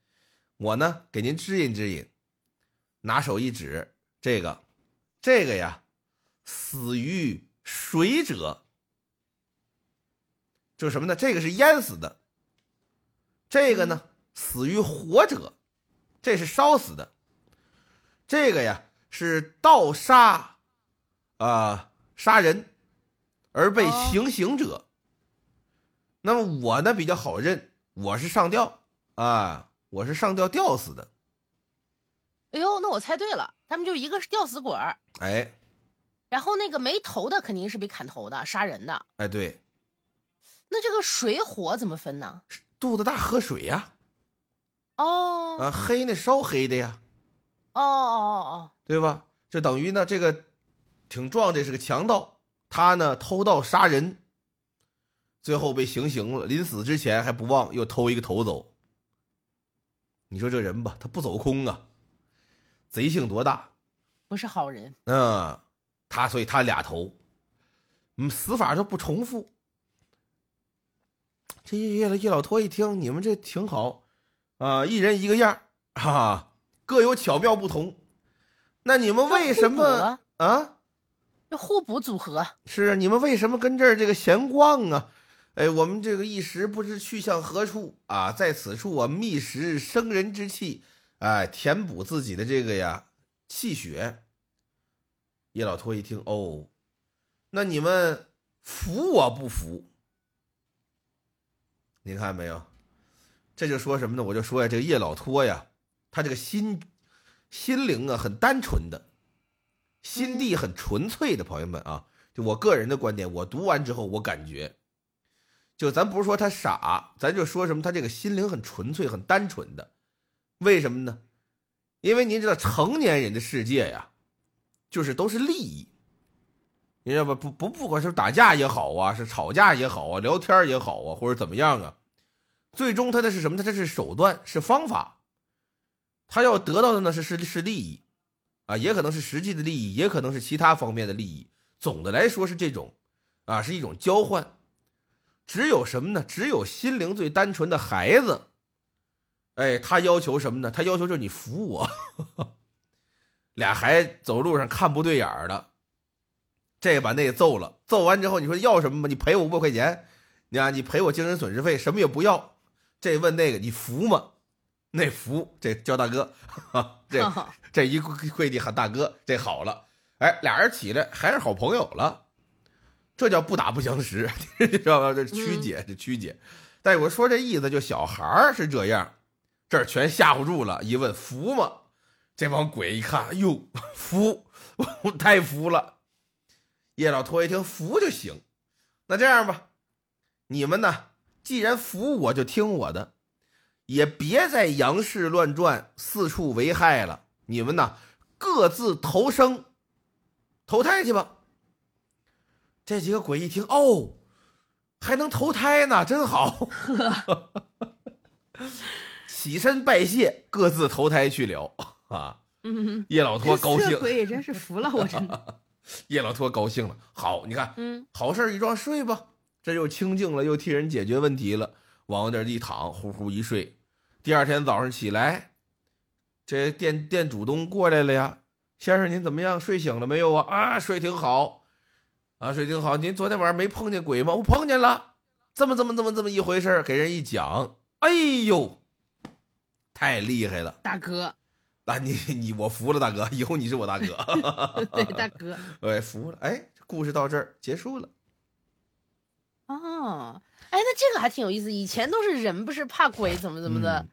我呢给您指引指引，拿手一指这个这个呀，死于水者。就是什么呢？这个是淹死的。这个呢，死于火者，这是烧死的。这个呀是盗杀啊、呃、杀人而被行刑者。哦、那么我呢比较好认，我是上吊啊，我是上吊吊死的。哎呦，那我猜对了，他们就一个是吊死鬼儿，哎，然后那个没头的肯定是被砍头的，杀人的，哎，对。那这个水火怎么分呢？肚子大喝水呀、啊，哦，啊，黑那烧黑的呀，哦哦哦哦，对吧？这等于呢，这个挺壮，这是个强盗，他呢偷盗杀人，最后被行刑了，临死之前还不忘又偷一个头走。你说这人吧，他不走空啊。贼性多大，不是好人。嗯，他所以他俩头，嗯，死法都不重复。这叶叶老托一听，你们这挺好啊、呃，一人一个样哈、啊，各有巧妙不同。那你们为什么啊？这互补组合是啊，你们为什么跟这儿这个闲逛啊？哎，我们这个一时不知去向何处啊，在此处啊，觅食生人之气。哎，填补自己的这个呀气血。叶老托一听，哦，那你们服我不服？您看没有？这就说什么呢？我就说呀，这个叶老托呀，他这个心心灵啊，很单纯的，心地很纯粹的。朋友们啊，就我个人的观点，我读完之后，我感觉，就咱不是说他傻，咱就说什么，他这个心灵很纯粹、很单纯的。为什么呢？因为您知道成年人的世界呀，就是都是利益，你知道吧？不不，不管是打架也好啊，是吵架也好啊，聊天也好啊，或者怎么样啊，最终他的是什么？他这是手段，是方法，他要得到的呢是是是利益啊，也可能是实际的利益，也可能是其他方面的利益。总的来说是这种啊，是一种交换。只有什么呢？只有心灵最单纯的孩子。哎，他要求什么呢？他要求就是你服我。俩孩子走路上看不对眼儿的，这把那揍了，揍完之后你说要什么吧？你赔我五百块钱，你啊，你赔我精神损失费，什么也不要。这问那个你服吗？那服，这叫大哥，这这一跪地喊大哥，这好了。哎，俩人起来还是好朋友了，这叫不打不相识，你知道吗？这曲解，这曲解。但我说这意思，就小孩是这样。这儿全吓唬住了，一问服吗？这帮鬼一看，哟，服，我太服了。叶老托一听服就行，那这样吧，你们呢，既然服我就听我的，也别在阳世乱转，四处为害了。你们呢，各自投生，投胎去吧。这几个鬼一听，哦，还能投胎呢，真好。起身拜谢，各自投胎去了啊！嗯，叶老托高兴，这鬼也真是服了我，真的。叶老托高兴了，好，你看，嗯，好事一桩，睡吧，这又清静了，又替人解决问题了。往那一躺，呼呼一睡。第二天早上起来，这店店主东过来了呀，先生您怎么样？睡醒了没有啊？啊，睡挺好，啊，睡挺好。您昨天晚上没碰见鬼吗？我碰见了，这么这么这么这么一回事，给人一讲，哎呦。太厉害了，大哥！啊，你你我服了，大哥，以后你是我大哥。对，大哥，哎，服了。哎，故事到这儿结束了。哦，哎，那这个还挺有意思。以前都是人不是怕鬼怎么怎么的，嗯、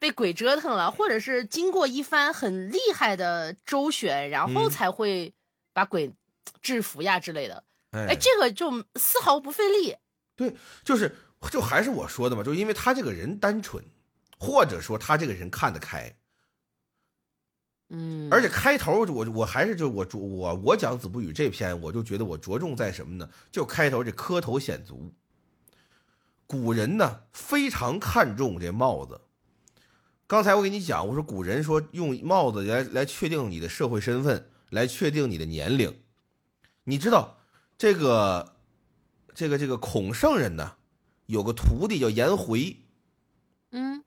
被鬼折腾了，或者是经过一番很厉害的周旋，然后才会把鬼制服呀之类的。嗯、哎，这个就丝毫不费力。对，就是就还是我说的嘛，就因为他这个人单纯。或者说他这个人看得开，嗯，而且开头我我还是就我我我讲子不语这篇，我就觉得我着重在什么呢？就开头这磕头显足。古人呢非常看重这帽子。刚才我给你讲，我说古人说用帽子来来确定你的社会身份，来确定你的年龄。你知道这个这个这个孔圣人呢有个徒弟叫颜回，嗯。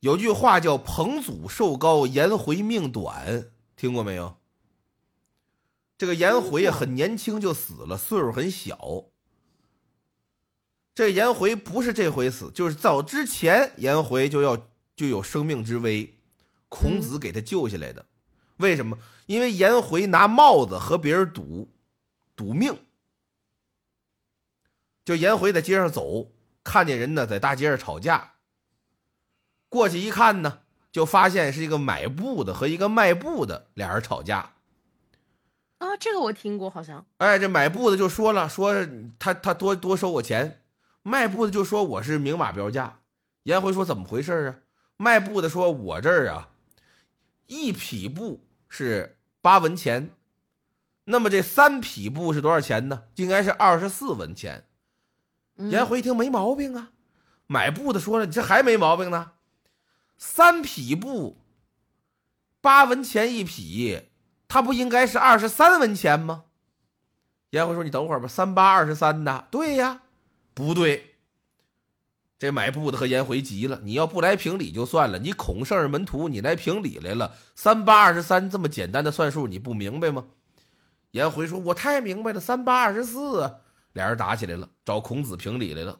有句话叫彭祖寿高，颜回命短，听过没有？这个颜回很年轻就死了，岁数很小。这颜回不是这回死，就是早之前颜回就要就有生命之危，孔子给他救下来的。为什么？因为颜回拿帽子和别人赌赌命。就颜回在街上走，看见人呢在大街上吵架，过去一看呢，就发现是一个买布的和一个卖布的俩人吵架。啊，这个我听过，好像。哎，这买布的就说了，说他他多多收我钱，卖布的就说我是明码标价。颜回说怎么回事啊？卖布的说我这儿啊，一匹布是八文钱，那么这三匹布是多少钱呢？应该是二十四文钱。颜回一听没毛病啊，买布的说了，你这还没毛病呢，三匹布，八文钱一匹。他不应该是二十三文钱吗？颜回说：“你等会儿吧，三八二十三的，对呀，不对。”这买布的和颜回急了：“你要不来评理就算了，你孔圣人门徒，你来评理来了，三八二十三这么简单的算术你不明白吗？”颜回说：“我太明白了，三八二十四。”俩人打起来了，找孔子评理来了。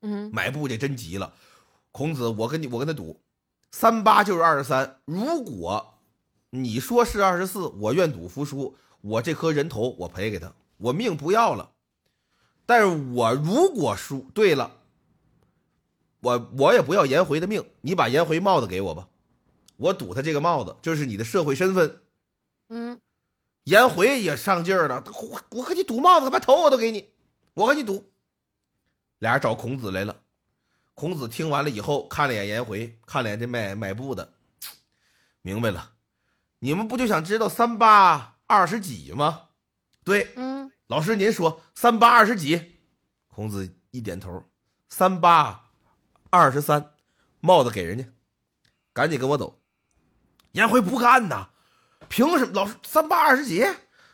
嗯，买布这真急了，孔子，我跟你，我跟他赌，三八就是二十三，如果你说是二十四，我愿赌服输，我这颗人头我赔给他，我命不要了。但是我如果输对了，我我也不要颜回的命，你把颜回帽子给我吧，我赌他这个帽子，这是你的社会身份。嗯，颜回也上劲儿了，我我和你赌帽子，把头我都给你，我和你赌。俩人找孔子来了，孔子听完了以后，看了眼颜回，看了眼这卖卖布的，明白了。你们不就想知道三八二十几吗？对，嗯，老师您说三八二十几？孔子一点头，三八二十三，帽子给人家，赶紧跟我走。颜回不干呐，凭什么？老师三八二十几？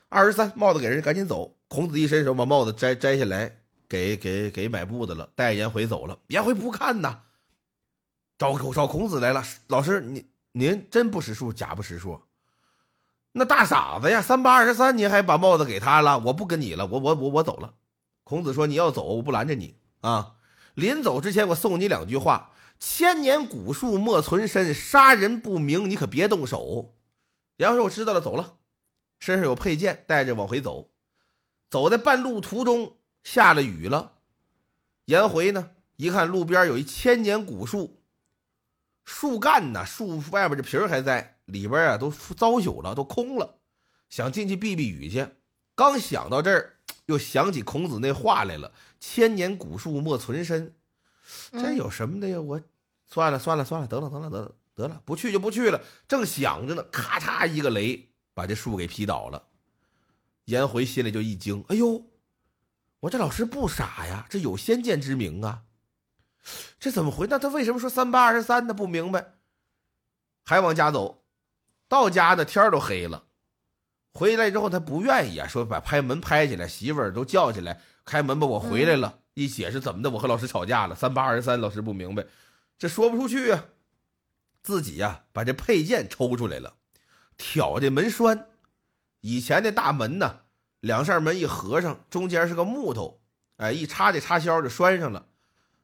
二十三，帽子给人家，赶紧走。孔子一伸手把帽子摘摘下来，给给给买布的了，带颜回走了。颜回不干呐，找找孔子来了，老师您您真不识数，假不识数。那大傻子呀，三八二十三，您还把帽子给他了，我不跟你了，我我我我走了。孔子说：“你要走，我不拦着你啊。临走之前，我送你两句话：千年古树莫存身，杀人不明，你可别动手。”然后说：“我知道了，走了。”身上有佩剑，带着往回走。走在半路途中，下了雨了。颜回呢，一看路边有一千年古树，树干呢，树外边这皮儿还在。里边啊都糟朽了，都空了，想进去避避雨去。刚想到这儿，又想起孔子那话来了：“千年古树莫存身。”这有什么的呀？我算了算了算了，得了得了得了得了，不去就不去了。正想着呢，咔嚓一个雷把这树给劈倒了。颜回心里就一惊：“哎呦，我这老师不傻呀，这有先见之明啊！这怎么回？那他为什么说三八二十三呢？不明白。”还往家走。到家的天都黑了，回来之后他不愿意啊，说把拍门拍起来，媳妇儿都叫起来，开门吧，我回来了。一解释怎么的，我和老师吵架了，三八二十三，老师不明白，这说不出去啊。自己呀、啊、把这佩剑抽出来了，挑这门栓。以前那大门呢，两扇门一合上，中间是个木头，哎，一插这插销就栓上了。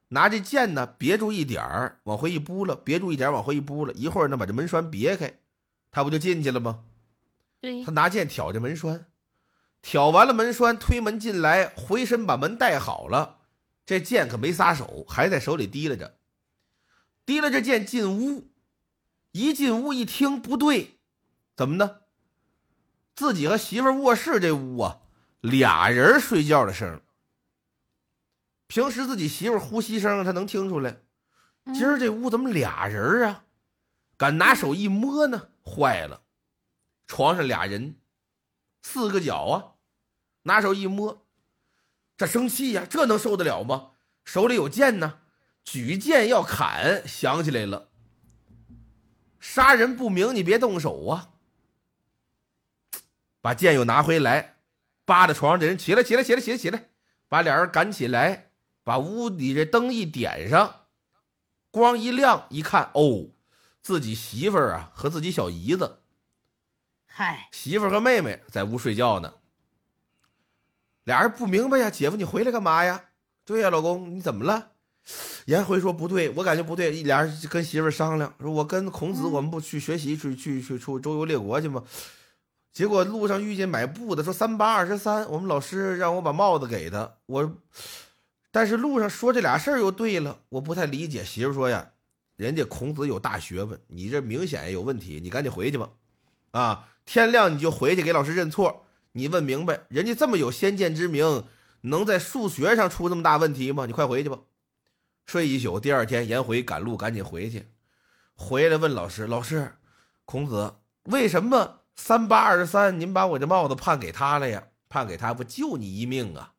拿这剑呢别住一点儿，往回一拨了，别住一点儿，往回一拨了，一会儿呢把这门栓别开。他不就进去了吗？对，他拿剑挑着门栓，挑完了门栓，推门进来，回身把门带好了，这剑可没撒手，还在手里提拉着。提拉着剑进屋，一进屋一听不对，怎么呢？自己和媳妇卧室这屋啊，俩人睡觉的声。平时自己媳妇呼吸声他能听出来，今儿这屋怎么俩人啊？敢拿手一摸呢？坏了，床上俩人，四个脚啊！拿手一摸，这生气呀、啊，这能受得了吗？手里有剑呢，举剑要砍，想起来了，杀人不明，你别动手啊！把剑又拿回来，扒着床上这人起来，起来，起来，起来，起来，把俩人赶起来，把屋里这灯一点上，光一亮，一看，哦。自己媳妇儿啊和自己小姨子嗨，媳妇和妹妹在屋睡觉呢。俩人不明白呀，姐夫你回来干嘛呀？对呀，老公你怎么了？颜回说不对，我感觉不对。俩人跟媳妇商量，说我跟孔子我们不去学习，去去去出周游列国去吗？结果路上遇见买布的，说三八二十三，我们老师让我把帽子给他。我，但是路上说这俩事儿又对了，我不太理解。媳妇说呀，人家孔子有大学问，你这明显有问题，你赶紧回去吧。啊，天亮你就回去给老师认错。你问明白，人家这么有先见之明，能在数学上出这么大问题吗？你快回去吧。睡一宿，第二天颜回赶路，赶紧回去。回来问老师，老师，孔子为什么三八二十三？您把我这帽子判给他了呀？判给他不救你一命啊？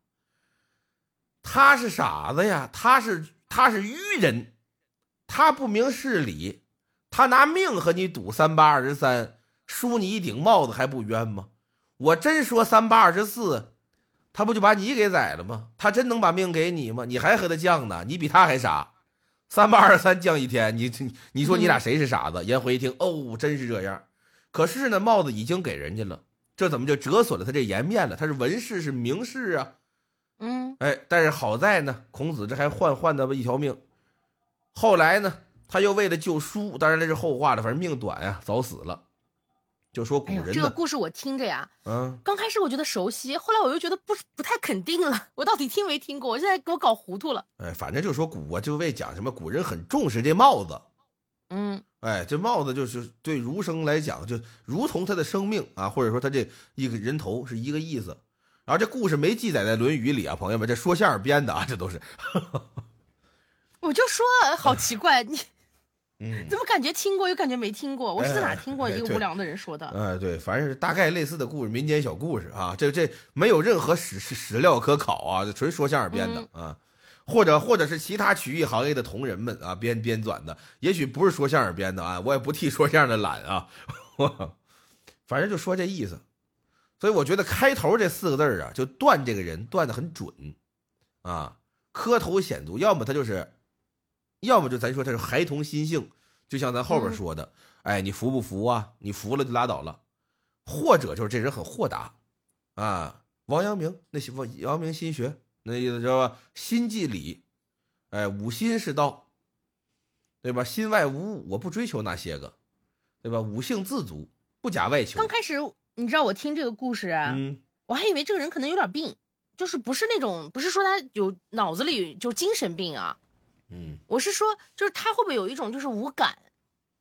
他是傻子呀，他是他是愚人，他不明事理，他拿命和你赌三八二十三，输你一顶帽子还不冤吗？我真说三八二十四，他不就把你给宰了吗？他真能把命给你吗？你还和他犟呢，你比他还傻。三八二十三犟一天，你你说你俩谁是傻子？颜回一听，哦，真是这样。可是呢，帽子已经给人家了，这怎么就折损了他这颜面了？他是文士，是名士啊。嗯，哎，但是好在呢，孔子这还换换他一条命。后来呢，他又为了救叔，当然那是后话了，反正命短啊，早死了。就说古人、哎、这个故事我听着呀，嗯，刚开始我觉得熟悉，后来我又觉得不不太肯定了，我到底听没听过？我现在给我搞糊涂了。哎，反正就说古啊，就为讲什么古人很重视这帽子，嗯，哎，这帽子就是对儒生来讲，就如同他的生命啊，或者说他这一个人头是一个意思。然后这故事没记载在《论语》里啊，朋友们，这说相声编的啊，这都是。我就说好奇怪你。嗯，怎么感觉听过又感觉没听过？我是在哪听过一个无良的人说的？哎，哎对，反正是大概类似的故事，民间小故事啊，这这没有任何史史料可考啊，这纯说相声编的、嗯、啊，或者或者是其他曲艺行业的同仁们啊编编纂的，也许不是说相声编的啊，我也不替说相声的懒啊呵呵，反正就说这意思。所以我觉得开头这四个字啊，就断这个人断得很准啊，磕头显足，要么他就是。要么就咱说他是孩童心性，就像咱后边说的、嗯、哎，你服不服啊？你服了就拉倒了。或者就是这人很豁达啊，王阳明那些王阳明心学那意思，知道吧？心即理，哎，五心是道，对吧？心外无物，我不追求那些个，对吧？五性自足，不假外求。刚开始你知道我听这个故事啊、嗯、我还以为这个人可能有点病，就是不是那种，不是说他有脑子里就精神病啊，嗯，我是说，就是他会不会有一种就是无感，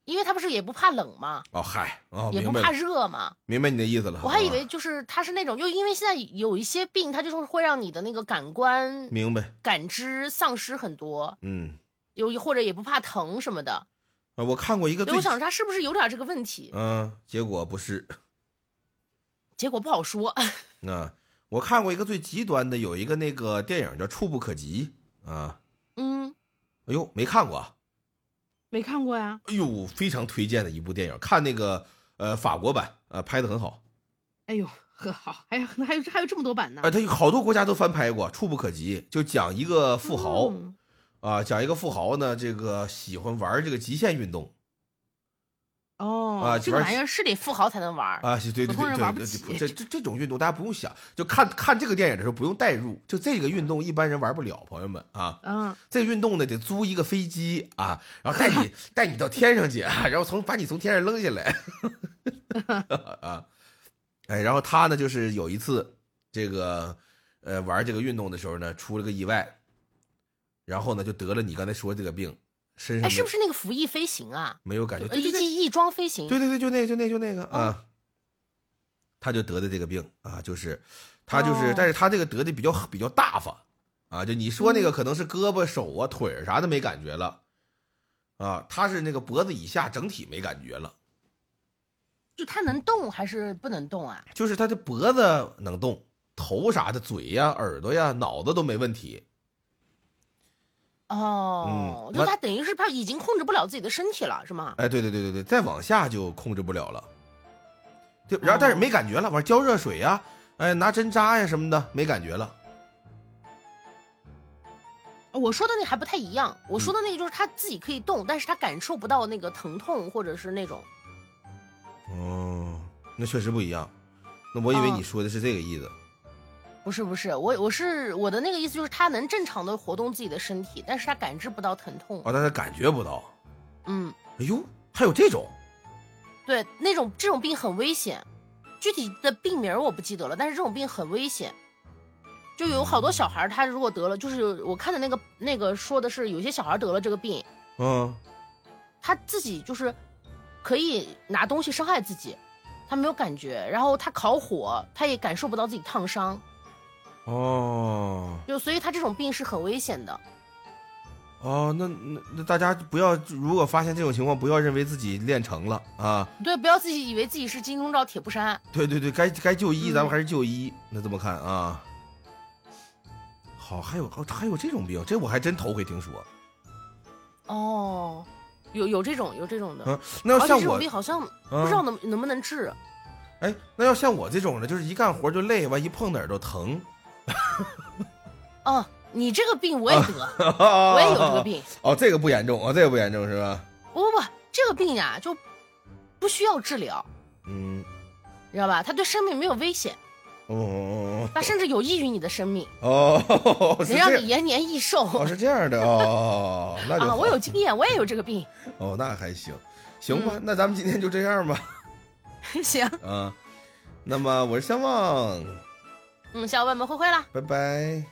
因为他不是也不怕冷吗？哦嗨，哦，也不怕热吗？明白你的意思了。我还以为就是他是那种，就因为现在有一些病，他就是会让你的那个感官明白感知丧失很多。嗯，有或者也不怕疼什么的。啊，我看过一个，我想他是不是有点这个问题？嗯，结果不是，结果不好说。啊，我看过一个最极端的，有一个那个电影叫《触不可及》啊。嗯。哎呦，没看过啊，没看过呀。哎呦，非常推荐的一部电影，看那个呃法国版，呃拍的很好。哎呦，很好，哎呀，还有还有这么多版呢。哎，他有好多国家都翻拍过，《触不可及》就讲一个富豪，啊、嗯呃，讲一个富豪呢，这个喜欢玩这个极限运动。哦，啊，这个玩意儿是得富豪才能玩啊，对对对，普通人玩不起。这这这种运动大家不用想，就看看这个电影的时候不用代入，就这个运动一般人玩不了，朋友们啊。嗯，这个运动呢得租一个飞机啊，然后带你带你到天上去，然后从把你从天上扔下来啊，哎，然后他呢就是有一次这个呃玩这个运动的时候呢出了个意外，然后呢就得了你刚才说这个病。哎，是不是那个服役飞行啊？没有感觉，一记翼装飞行。对对对，就那就那就那个啊，他就得的这个病啊，就是他就是，但是他这个得的比较比较大方啊，就你说那个可能是胳膊、手啊、腿啥的没感觉了啊，他是那个脖子以下整体没感觉了。就他能动还是不能动啊？就是他的脖子能动，头啥的、嘴呀、耳朵呀、脑子都没问题。哦，就他等于是他已经控制不了自己的身体了，是吗？哎，对对对对对，再往下就控制不了了。对，然后但是没感觉了，玩浇热水呀、啊，哎，拿针扎呀、啊、什么的，没感觉了。我说的那还不太一样，我说的那个就是他自己可以动，嗯、但是他感受不到那个疼痛或者是那种。哦，那确实不一样。那我以为你说的是这个意思。嗯，不是不是，我我是我的那个意思就是他能正常的活动自己的身体，但是他感知不到疼痛。哦，但他感觉不到。嗯。哎呦，还有这种？对，那种这种病很危险，具体的病名我不记得了，但是这种病很危险。就有好多小孩他如果得了，就是我看的那个那个说的是有些小孩得了这个病，嗯，他自己就是可以拿东西伤害自己，他没有感觉，然后他烤火他也感受不到自己烫伤。哦，就所以他这种病是很危险的。哦，那那那大家不要，如果发现这种情况，不要认为自己练成了啊。对，不要自己以为自己是金钟罩铁布衫。对对对，该该就医咱们还是就医。嗯，那这么看啊。好，还有哦，还有这种病，这我还真头回听说。哦，有有这种有这种的。嗯，那要像我这种病好像不知道能、嗯、能不能治。哎，那要像我这种的，就是一干活就累，完一碰哪儿都疼。哦。你这个病我也得，啊，我也有这个病。哦，这个不严重啊，哦，这个不严重是吧？不不不，这个病呀，啊，就不需要治疗。嗯，你知道吧？它对生命没有危险。哦哦哦。它甚至有益于你的生命。哦。能让你延年益寿。哦，是这样的哦。那就啊，我有经验，我也有这个病。哦，那还行，行吧，嗯，那咱们今天就这样吧。行。啊，那么我是相望。嗯，小伙伴们，挥挥了，拜拜。